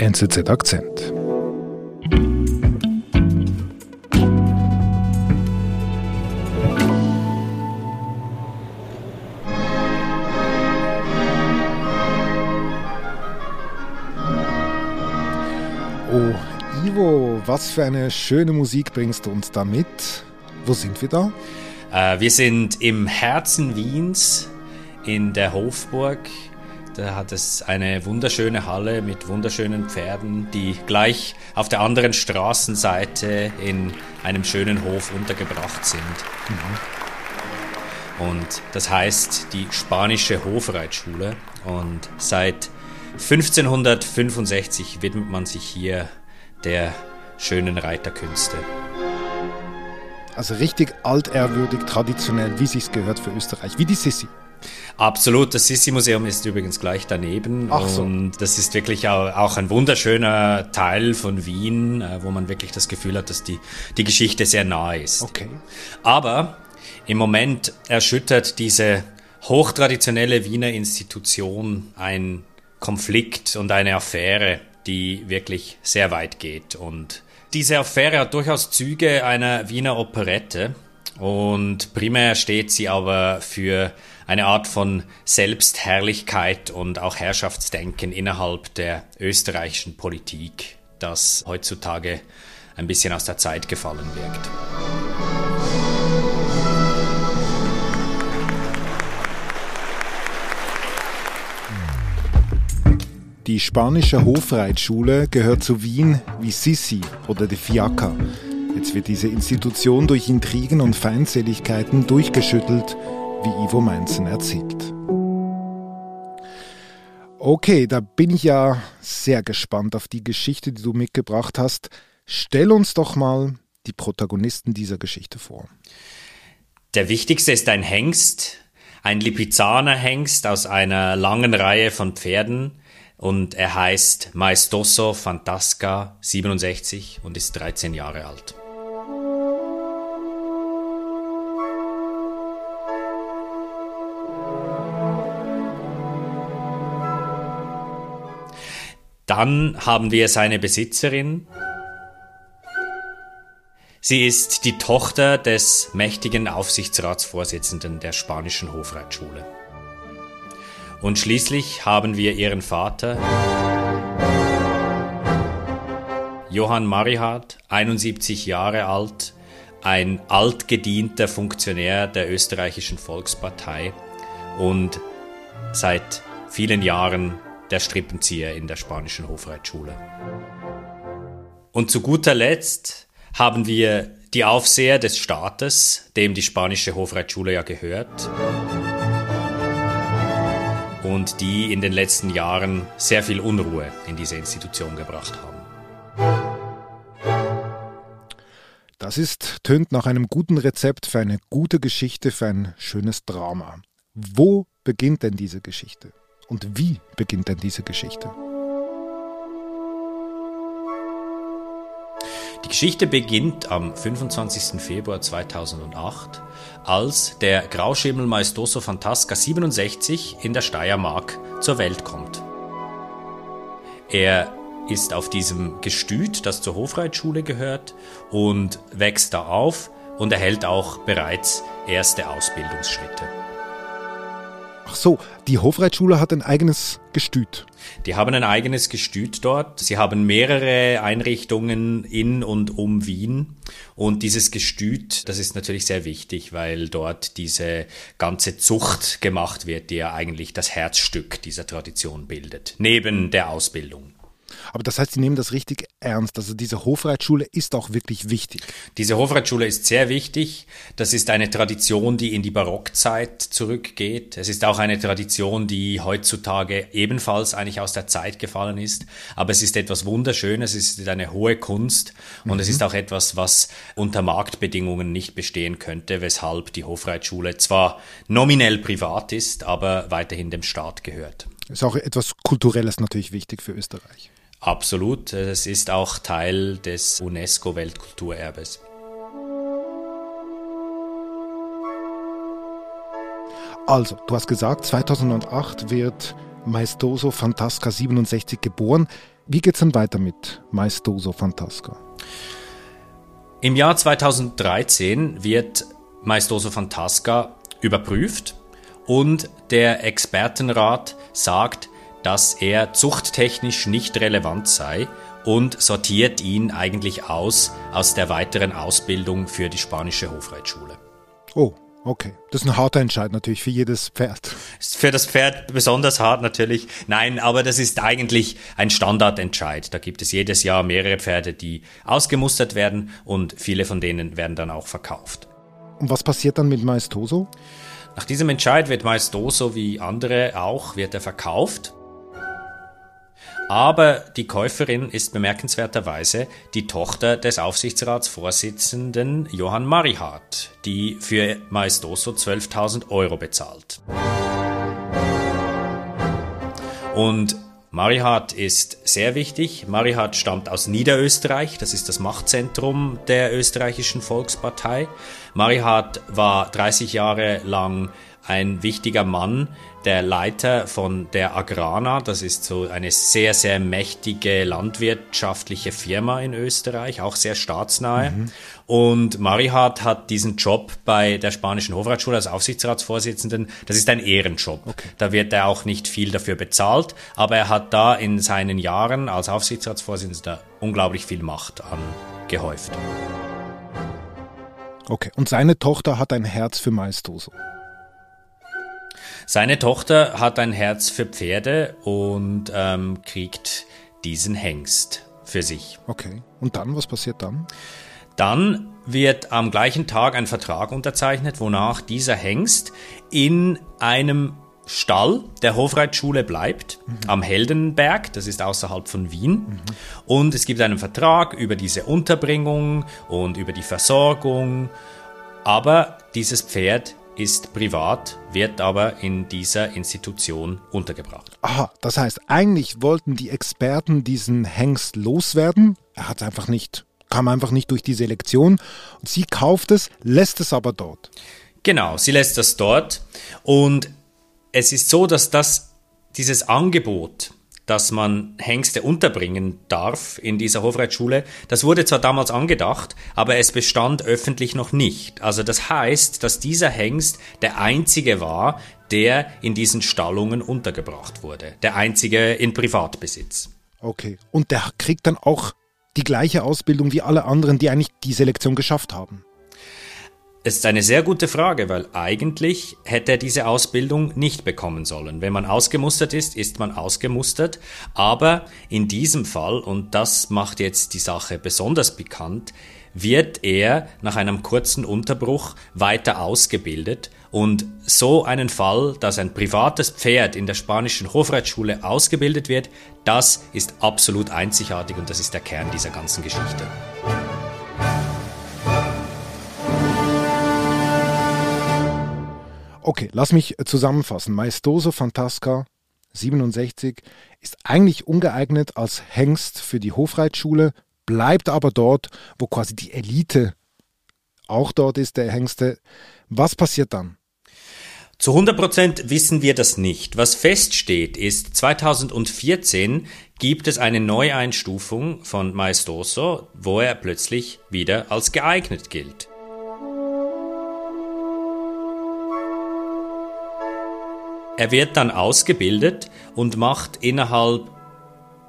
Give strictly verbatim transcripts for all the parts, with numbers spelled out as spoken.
N Z Z-Akzent. Oh, Ivo, was für eine schöne Musik bringst du uns da mit. Wo sind wir da? Äh, wir sind im Herzen Wiens, in der Hofburg. Da hat es eine wunderschöne Halle mit wunderschönen Pferden, die gleich auf der anderen Straßenseite in einem schönen Hof untergebracht sind. Mhm. Und das heißt die Spanische Hofreitschule. Und seit fünfzehnhundertfünfundsechzig widmet man sich hier der schönen Reiterkünste. Also richtig altehrwürdig, traditionell, wie sich's gehört für Österreich, wie die Sissi. Absolut, das Sissi-Museum ist übrigens gleich daneben. Ach so. Und das ist wirklich auch ein wunderschöner Teil von Wien, wo man wirklich das Gefühl hat, dass die, die Geschichte sehr nah ist. Okay. Aber im Moment erschüttert diese hochtraditionelle Wiener Institution ein Konflikt und eine Affäre, die wirklich sehr weit geht. Und diese Affäre hat durchaus Züge einer Wiener Operette. Und primär steht sie aber für eine Art von Selbstherrlichkeit und auch Herrschaftsdenken innerhalb der österreichischen Politik, das heutzutage ein bisschen aus der Zeit gefallen wirkt. Die Spanische Hofreitschule gehört zu Wien wie Sissi oder die Fiaker. Jetzt wird diese Institution durch Intrigen und Feindseligkeiten durchgeschüttelt, wie Ivo Meinzen erzählt. Okay, da bin ich ja sehr gespannt auf die Geschichte, die du mitgebracht hast. Stell uns doch mal die Protagonisten dieser Geschichte vor. Der wichtigste ist ein Hengst, ein Lipizzaner Hengst aus einer langen Reihe von Pferden. Und er heißt Maestoso Fantasca siebenundsechzig und ist dreizehn Jahre alt. Dann haben wir seine Besitzerin. Sie ist die Tochter des mächtigen Aufsichtsratsvorsitzenden der Spanischen Hofreitschule. Und schließlich haben wir ihren Vater, Johann Marihart, einundsiebzig Jahre alt, ein altgedienter Funktionär der österreichischen Volkspartei und seit vielen Jahren der Strippenzieher in der Spanischen Hofreitschule. Und zu guter Letzt haben wir die Aufseher des Staates, dem die Spanische Hofreitschule ja gehört, und die in den letzten Jahren sehr viel Unruhe in diese Institution gebracht haben. Das ist, tönt nach einem guten Rezept für eine gute Geschichte, für ein schönes Drama. Wo beginnt denn diese Geschichte? Und wie beginnt denn diese Geschichte? Die Geschichte beginnt am fünfundzwanzigsten Februar zweitausendacht, als der Grauschimmel Maestoso Fantasca siebenundsechzig in der Steiermark zur Welt kommt. Er ist auf diesem Gestüt, das zur Hofreitschule gehört, und wächst da auf und erhält auch bereits erste Ausbildungsschritte. Ach so, die Hofreitschule hat ein eigenes Gestüt. Die haben ein eigenes Gestüt dort. Sie haben mehrere Einrichtungen in und um Wien. Und dieses Gestüt, das ist natürlich sehr wichtig, weil dort diese ganze Zucht gemacht wird, die ja eigentlich das Herzstück dieser Tradition bildet, neben der Ausbildung. Aber das heißt, Sie nehmen das richtig ernst. Also diese Hofreitschule ist auch wirklich wichtig. Diese Hofreitschule ist sehr wichtig. Das ist eine Tradition, die in die Barockzeit zurückgeht. Es ist auch eine Tradition, die heutzutage ebenfalls eigentlich aus der Zeit gefallen ist. Aber es ist etwas Wunderschönes, es ist eine hohe Kunst und mhm. es ist auch etwas, was unter Marktbedingungen nicht bestehen könnte, weshalb die Hofreitschule zwar nominell privat ist, aber weiterhin dem Staat gehört. Ist auch etwas Kulturelles natürlich wichtig für Österreich. Absolut, es ist auch Teil des UNESCO-Weltkulturerbes. Also, du hast gesagt, zweitausendacht wird Maestoso Fantasca siebenundsechzig geboren. Wie geht es dann weiter mit Maestoso Fantasca? Im Jahr zweitausenddreizehn wird Maestoso Fantasca überprüft und der Expertenrat sagt, dass er zuchttechnisch nicht relevant sei und sortiert ihn eigentlich aus aus der weiteren Ausbildung für die Spanische Hofreitschule. Oh, okay. Das ist ein harter Entscheid natürlich für jedes Pferd. Für das Pferd besonders hart natürlich. Nein, aber das ist eigentlich ein Standardentscheid. Da gibt es jedes Jahr mehrere Pferde, die ausgemustert werden und viele von denen werden dann auch verkauft. Und was passiert dann mit Maestoso? Nach diesem Entscheid wird Maestoso wie andere auch, wird er verkauft. Aber die Käuferin ist bemerkenswerterweise die Tochter des Aufsichtsratsvorsitzenden Johann Marihart, die für Maestoso zwölftausend Euro bezahlt. Und Marihart ist sehr wichtig. Marihart stammt aus Niederösterreich, das ist das Machtzentrum der österreichischen Volkspartei. Marihart war dreißig Jahre lang ein wichtiger Mann, der Leiter von der Agrana, das ist so eine sehr, sehr mächtige landwirtschaftliche Firma in Österreich, auch sehr staatsnahe. Mhm. Und Marihart hat diesen Job bei der Spanischen Hofreitschule als Aufsichtsratsvorsitzenden, das ist ein Ehrenjob. Okay. Da wird er auch nicht viel dafür bezahlt, aber er hat da in seinen Jahren als Aufsichtsratsvorsitzender unglaublich viel Macht angehäuft. Okay, und seine Tochter hat ein Herz für Maestoso. Seine Tochter hat ein Herz für Pferde und ähm, kriegt diesen Hengst für sich. Okay. Und dann, was passiert dann? Dann wird am gleichen Tag ein Vertrag unterzeichnet, wonach dieser Hengst in einem Stall der Hofreitschule bleibt, mhm. am Heldenberg, das ist außerhalb von Wien. Mhm. Und es gibt einen Vertrag über diese Unterbringung und über die Versorgung. Aber dieses Pferd ist privat, wird aber in dieser Institution untergebracht. Aha, das heißt, eigentlich wollten die Experten diesen Hengst loswerden. Er hat einfach nicht, kam einfach nicht durch die Selektion. Und sie kauft es, lässt es aber dort. Genau, sie lässt das dort. Und es ist so, dass das, dieses Angebot, dass man Hengste unterbringen darf in dieser Hofreitschule. Das wurde zwar damals angedacht, aber es bestand öffentlich noch nicht. Also das heißt, dass dieser Hengst der einzige war, der in diesen Stallungen untergebracht wurde. Der einzige in Privatbesitz. Okay, und der kriegt dann auch die gleiche Ausbildung wie alle anderen, die eigentlich die Selektion geschafft haben? Es ist eine sehr gute Frage, weil eigentlich hätte er diese Ausbildung nicht bekommen sollen. Wenn man ausgemustert ist, ist man ausgemustert. Aber in diesem Fall, und das macht jetzt die Sache besonders bekannt, wird er nach einem kurzen Unterbruch weiter ausgebildet. Und so einen Fall, dass ein privates Pferd in der Spanischen Hofreitschule ausgebildet wird, das ist absolut einzigartig und das ist der Kern dieser ganzen Geschichte. Okay, lass mich zusammenfassen. Maestoso Fantasca siebenundsechzig ist eigentlich ungeeignet als Hengst für die Hofreitschule, bleibt aber dort, wo quasi die Elite auch dort ist, der Hengste. Was passiert dann? Zu hundert Prozent wissen wir das nicht. Was feststeht ist, zweitausendvierzehn gibt es eine Neueinstufung von Maestoso, wo er plötzlich wieder als geeignet gilt. Er wird dann ausgebildet und macht innerhalb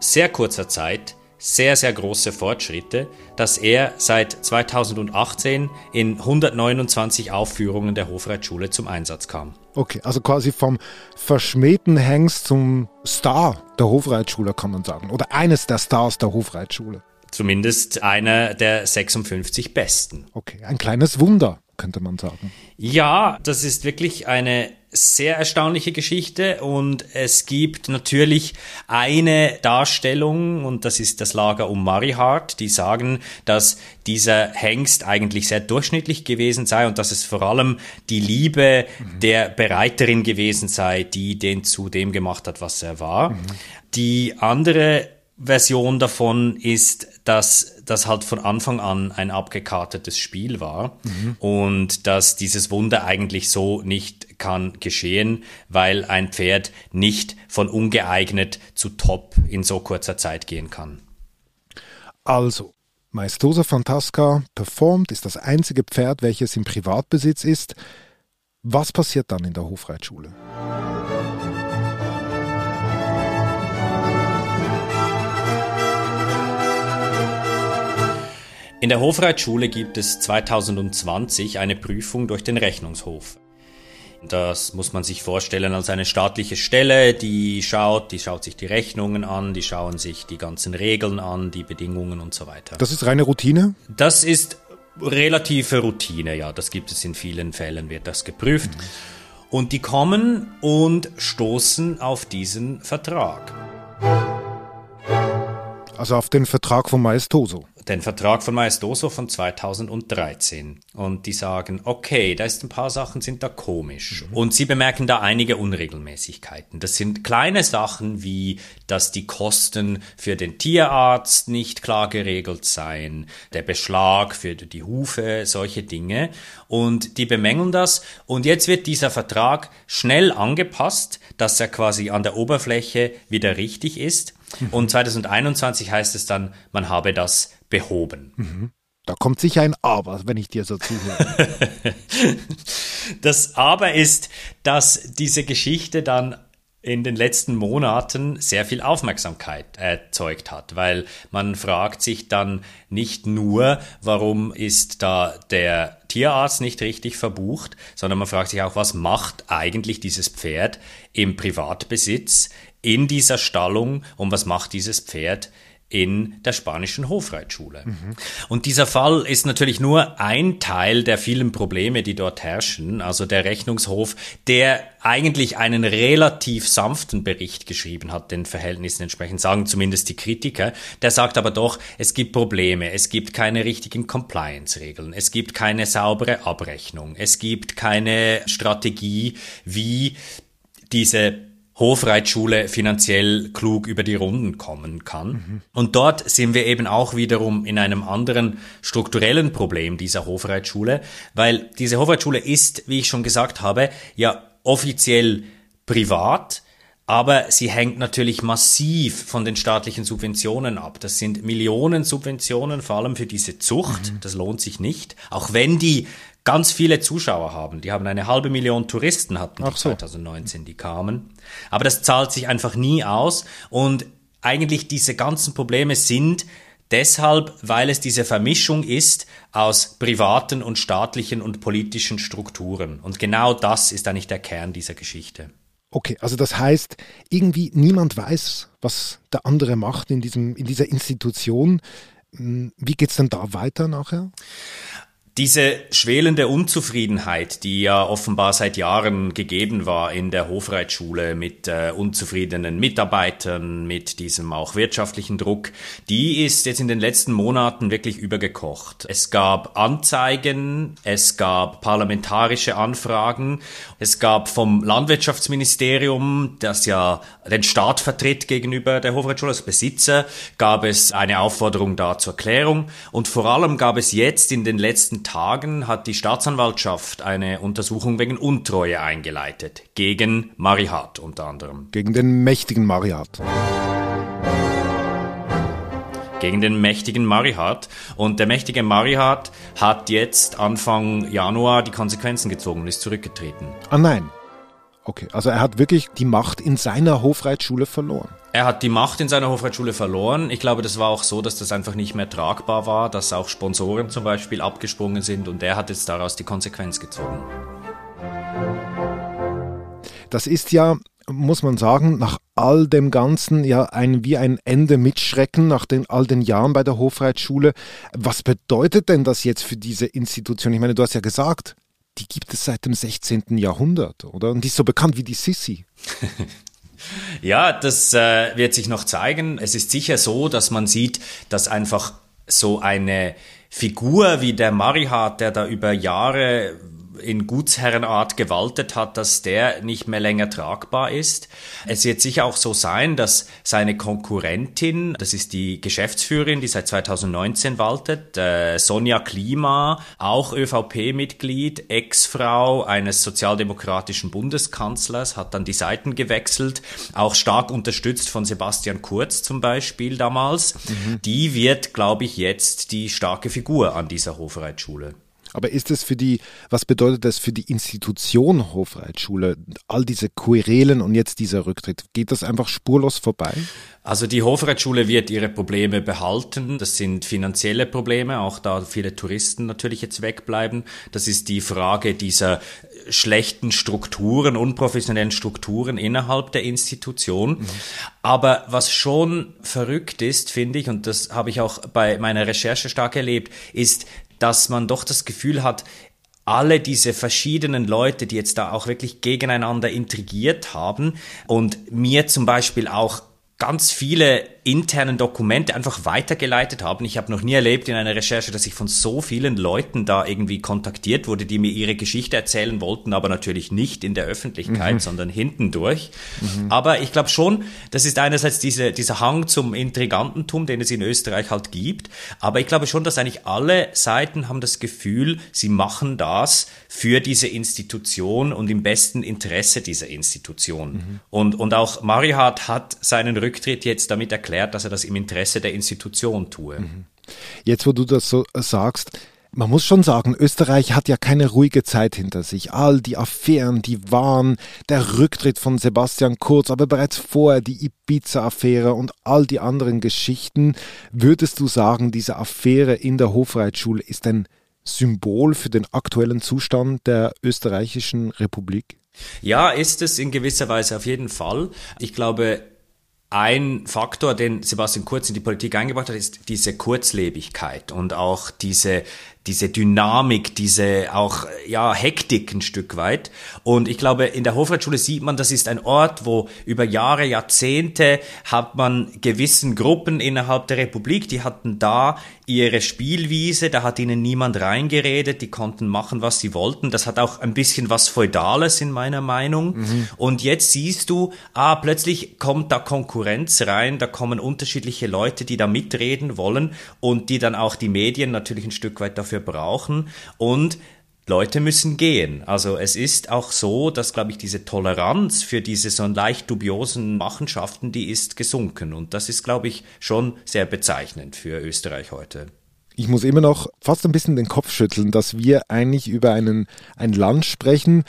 sehr kurzer Zeit sehr, sehr große Fortschritte, dass er seit zweitausendachtzehn in hundertneunundzwanzig Aufführungen der Hofreitschule zum Einsatz kam. Okay, also quasi vom verschmähten Hengst zum Star der Hofreitschule, kann man sagen. Oder eines der Stars der Hofreitschule. Zumindest einer der sechsundfünfzig Besten. Okay, ein kleines Wunder, könnte man sagen. Ja, das ist wirklich eine sehr erstaunliche Geschichte und es gibt natürlich eine Darstellung und das ist das Lager um Marihart, die sagen, dass dieser Hengst eigentlich sehr durchschnittlich gewesen sei und dass es vor allem die Liebe mhm. der Bereiterin gewesen sei, die den zu dem gemacht hat, was er war. Mhm. Die andere Version davon ist, dass das halt von Anfang an ein abgekartetes Spiel war, mhm, und dass dieses Wunder eigentlich so nicht kann geschehen, weil ein Pferd nicht von ungeeignet zu top in so kurzer Zeit gehen kann. Also, Maestoso Fantasca performt, ist das einzige Pferd, welches im Privatbesitz ist. Was passiert dann in der Hofreitschule? In der Hofreitschule gibt es zweitausendzwanzig eine Prüfung durch den Rechnungshof. Das muss man sich vorstellen als eine staatliche Stelle, die schaut, die schaut sich die Rechnungen an, die schauen sich die ganzen Regeln an, die Bedingungen und so weiter. Das ist reine Routine? Das ist relative Routine, ja. Das gibt es in vielen Fällen, wird das geprüft. Mhm. Und die kommen und stoßen auf diesen Vertrag. Also auf den Vertrag von Maestoso. Den Vertrag von Maestoso von zweitausenddreizehn. Und die sagen, okay, da ist ein paar Sachen, sind da komisch. Mhm. Und sie bemerken da einige Unregelmäßigkeiten. Das sind kleine Sachen wie, dass die Kosten für den Tierarzt nicht klar geregelt seien, der Beschlag für die Hufe, solche Dinge. Und die bemängeln das. Und jetzt wird dieser Vertrag schnell angepasst, dass er quasi an der Oberfläche wieder richtig ist. Und zweitausendeinundzwanzig heißt es dann, man habe das behoben. Da kommt sicher ein Aber, wenn ich dir so zuhöre. Das Aber ist, dass diese Geschichte dann in den letzten Monaten sehr viel Aufmerksamkeit erzeugt hat, weil man fragt sich dann nicht nur, warum ist da der Tierarzt nicht richtig verbucht, sondern man fragt sich auch, was macht eigentlich dieses Pferd im Privatbesitz in dieser Stallung und was macht dieses Pferd in der spanischen Hofreitschule. Mhm. Und dieser Fall ist natürlich nur ein Teil der vielen Probleme, die dort herrschen. Also der Rechnungshof, der eigentlich einen relativ sanften Bericht geschrieben hat, den Verhältnissen entsprechend, sagen zumindest die Kritiker. Der sagt aber doch, es gibt Probleme, es gibt keine richtigen Compliance-Regeln, es gibt keine saubere Abrechnung, es gibt keine Strategie, wie diese Hofreitschule finanziell klug über die Runden kommen kann. Mhm. Und dort sind wir eben auch wiederum in einem anderen strukturellen Problem dieser Hofreitschule, weil diese Hofreitschule ist, wie ich schon gesagt habe, ja offiziell privat, aber sie hängt natürlich massiv von den staatlichen Subventionen ab. Das sind Millionen Subventionen, vor allem für diese Zucht. Mhm. Das lohnt sich nicht, auch wenn die ganz viele Zuschauer haben. Die haben eine halbe Million Touristen, hatten die so zweitausendneunzehn, die kamen. Aber das zahlt sich einfach nie aus. Und eigentlich diese ganzen Probleme sind deshalb, weil es diese Vermischung ist aus privaten und staatlichen und politischen Strukturen. Und genau das ist eigentlich der Kern dieser Geschichte. Okay, also das heißt, irgendwie niemand weiß, was der andere macht in diesem, in dieser Institution. Wie geht's denn da weiter nachher? Diese schwelende Unzufriedenheit, die ja offenbar seit Jahren gegeben war in der Hofreitschule mit äh, unzufriedenen Mitarbeitern, mit diesem auch wirtschaftlichen Druck, die ist jetzt in den letzten Monaten wirklich übergekocht. Es gab Anzeigen, es gab parlamentarische Anfragen, es gab vom Landwirtschaftsministerium, das ja den Staat vertritt gegenüber der Hofreitschule, als Besitzer, gab es eine Aufforderung da zur Klärung. Und vor allem gab es jetzt in den letzten Tagen hat die Staatsanwaltschaft eine Untersuchung wegen Untreue eingeleitet. Gegen Marihart unter anderem. Gegen den mächtigen Marihart. Gegen den mächtigen Marihart. Und der mächtige Marihart hat jetzt Anfang Januar die Konsequenzen gezogen und ist zurückgetreten. Ah nein. Okay, also er hat wirklich die Macht in seiner Hofreitschule verloren. Er hat die Macht in seiner Hofreitschule verloren. Ich glaube, das war auch so, dass das einfach nicht mehr tragbar war, dass auch Sponsoren zum Beispiel abgesprungen sind und er hat jetzt daraus die Konsequenz gezogen. Das ist ja, muss man sagen, nach all dem Ganzen ja ein, wie ein Ende mit Schrecken nach den, all den Jahren bei der Hofreitschule. Was bedeutet denn das jetzt für diese Institution? Ich meine, du hast ja gesagt, die gibt es seit dem sechzehnten. Jahrhundert, oder? Und die ist so bekannt wie die Sissi. Ja, das äh, wird sich noch zeigen. Es ist sicher so, dass man sieht, dass einfach so eine Figur wie der Marihart, der da über Jahre in Gutsherrenart gewaltet hat, dass der nicht mehr länger tragbar ist. Es wird sicher auch so sein, dass seine Konkurrentin, das ist die Geschäftsführerin, die seit zweitausendneunzehn waltet, äh, Sonja Klima, auch ÖVP-Mitglied, Ex-Frau eines sozialdemokratischen Bundeskanzlers, hat dann die Seiten gewechselt, auch stark unterstützt von Sebastian Kurz zum Beispiel damals. Mhm. Die wird, glaube ich, jetzt die starke Figur an dieser Hofreitschule. Aber ist das für die, was bedeutet das für die Institution Hofreitschule, all diese Querelen und jetzt dieser Rücktritt? Geht das einfach spurlos vorbei? Also die Hofreitschule wird ihre Probleme behalten. Das sind finanzielle Probleme, auch da viele Touristen natürlich jetzt wegbleiben. Das ist die Frage dieser schlechten Strukturen, unprofessionellen Strukturen innerhalb der Institution. Mhm. Aber was schon verrückt ist, finde ich, und das habe ich auch bei meiner Recherche stark erlebt, ist, dass man doch das Gefühl hat, alle diese verschiedenen Leute, die jetzt da auch wirklich gegeneinander intrigiert haben und mir zum Beispiel auch ganz viele internen Dokumente einfach weitergeleitet haben. Ich habe noch nie erlebt in einer Recherche, dass ich von so vielen Leuten da irgendwie kontaktiert wurde, die mir ihre Geschichte erzählen wollten, aber natürlich nicht in der Öffentlichkeit, mhm. sondern hintendurch. Mhm. Aber ich glaube schon, das ist einerseits diese, dieser Hang zum Intrigantentum, den es in Österreich halt gibt, aber ich glaube schon, dass eigentlich alle Seiten haben das Gefühl, sie machen das für diese Institution und im besten Interesse dieser Institution. Mhm. Und, und auch Marihart hat seinen Rücken Rücktritt jetzt damit erklärt, dass er das im Interesse der Institution tue. Jetzt, wo du das so sagst, man muss schon sagen, Österreich hat ja keine ruhige Zeit hinter sich. All die Affären, die waren, der Rücktritt von Sebastian Kurz, aber bereits vorher die Ibiza-Affäre und all die anderen Geschichten. Würdest du sagen, diese Affäre in der Hofreitschule ist ein Symbol für den aktuellen Zustand der österreichischen Republik? Ja, ist es in gewisser Weise auf jeden Fall. Ich glaube, ein Faktor, den Sebastian Kurz in die Politik eingebracht hat, ist diese Kurzlebigkeit und auch diese diese Dynamik, diese auch ja Hektik ein Stück weit. Und ich glaube, in der Hofreitschule sieht man, das ist ein Ort, wo über Jahre, Jahrzehnte hat man gewissen Gruppen innerhalb der Republik, die hatten da ihre Spielwiese, da hat ihnen niemand reingeredet, die konnten machen, was sie wollten. Das hat auch ein bisschen was Feudales in meiner Meinung. Mhm. Und jetzt siehst du, ah, plötzlich kommt da Konkurrenz rein, da kommen unterschiedliche Leute, die da mitreden wollen und die dann auch die Medien natürlich ein Stück weit dafür brauchen und Leute müssen gehen. Also es ist auch so, dass, glaube ich, diese Toleranz für diese so leicht dubiosen Machenschaften, die ist gesunken und das ist, glaube ich, schon sehr bezeichnend für Österreich heute. Ich muss immer noch fast ein bisschen den Kopf schütteln, dass wir eigentlich über einen, ein Land sprechen,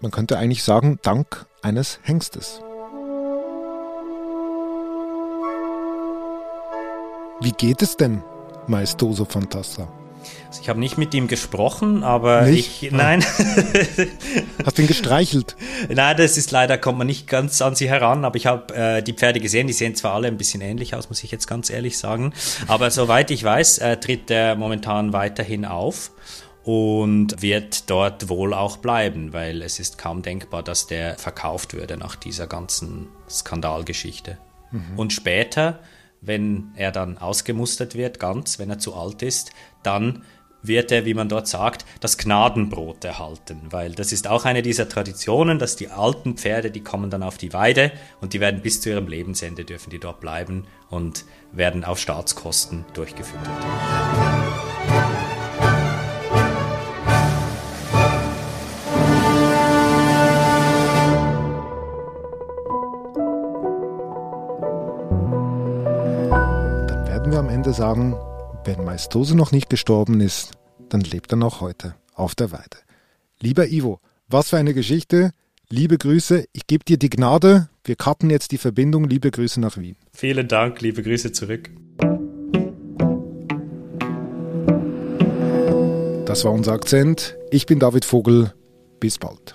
man könnte eigentlich sagen, dank eines Hengstes. Wie geht es denn, Maestoso Fantasca? Ich habe nicht mit ihm gesprochen, aber nicht? ich, nein. Hast du ihn gestreichelt? Nein, das ist leider, kommt man nicht ganz an sie heran, aber ich habe äh, die Pferde gesehen, die sehen zwar alle ein bisschen ähnlich aus, muss ich jetzt ganz ehrlich sagen, aber soweit ich weiß, äh, tritt er momentan weiterhin auf und wird dort wohl auch bleiben, weil es ist kaum denkbar, dass der verkauft würde nach dieser ganzen Skandalgeschichte. Mhm. Und später, wenn er dann ausgemustert wird, ganz, wenn er zu alt ist, dann wird er, wie man dort sagt, das Gnadenbrot erhalten. Weil das ist auch eine dieser Traditionen, dass die alten Pferde, die kommen dann auf die Weide und die werden bis zu ihrem Lebensende, dürfen die dort bleiben und werden auf Staatskosten durchgefüttert. Dann werden wir am Ende sagen, wenn Maestoso noch nicht gestorben ist, dann lebt er noch heute auf der Weide. Lieber Ivo, was für eine Geschichte. Liebe Grüße, ich gebe dir die Gnade. Wir kappen jetzt die Verbindung. Liebe Grüße nach Wien. Vielen Dank, liebe Grüße zurück. Das war unser Akzent. Ich bin David Vogel. Bis bald.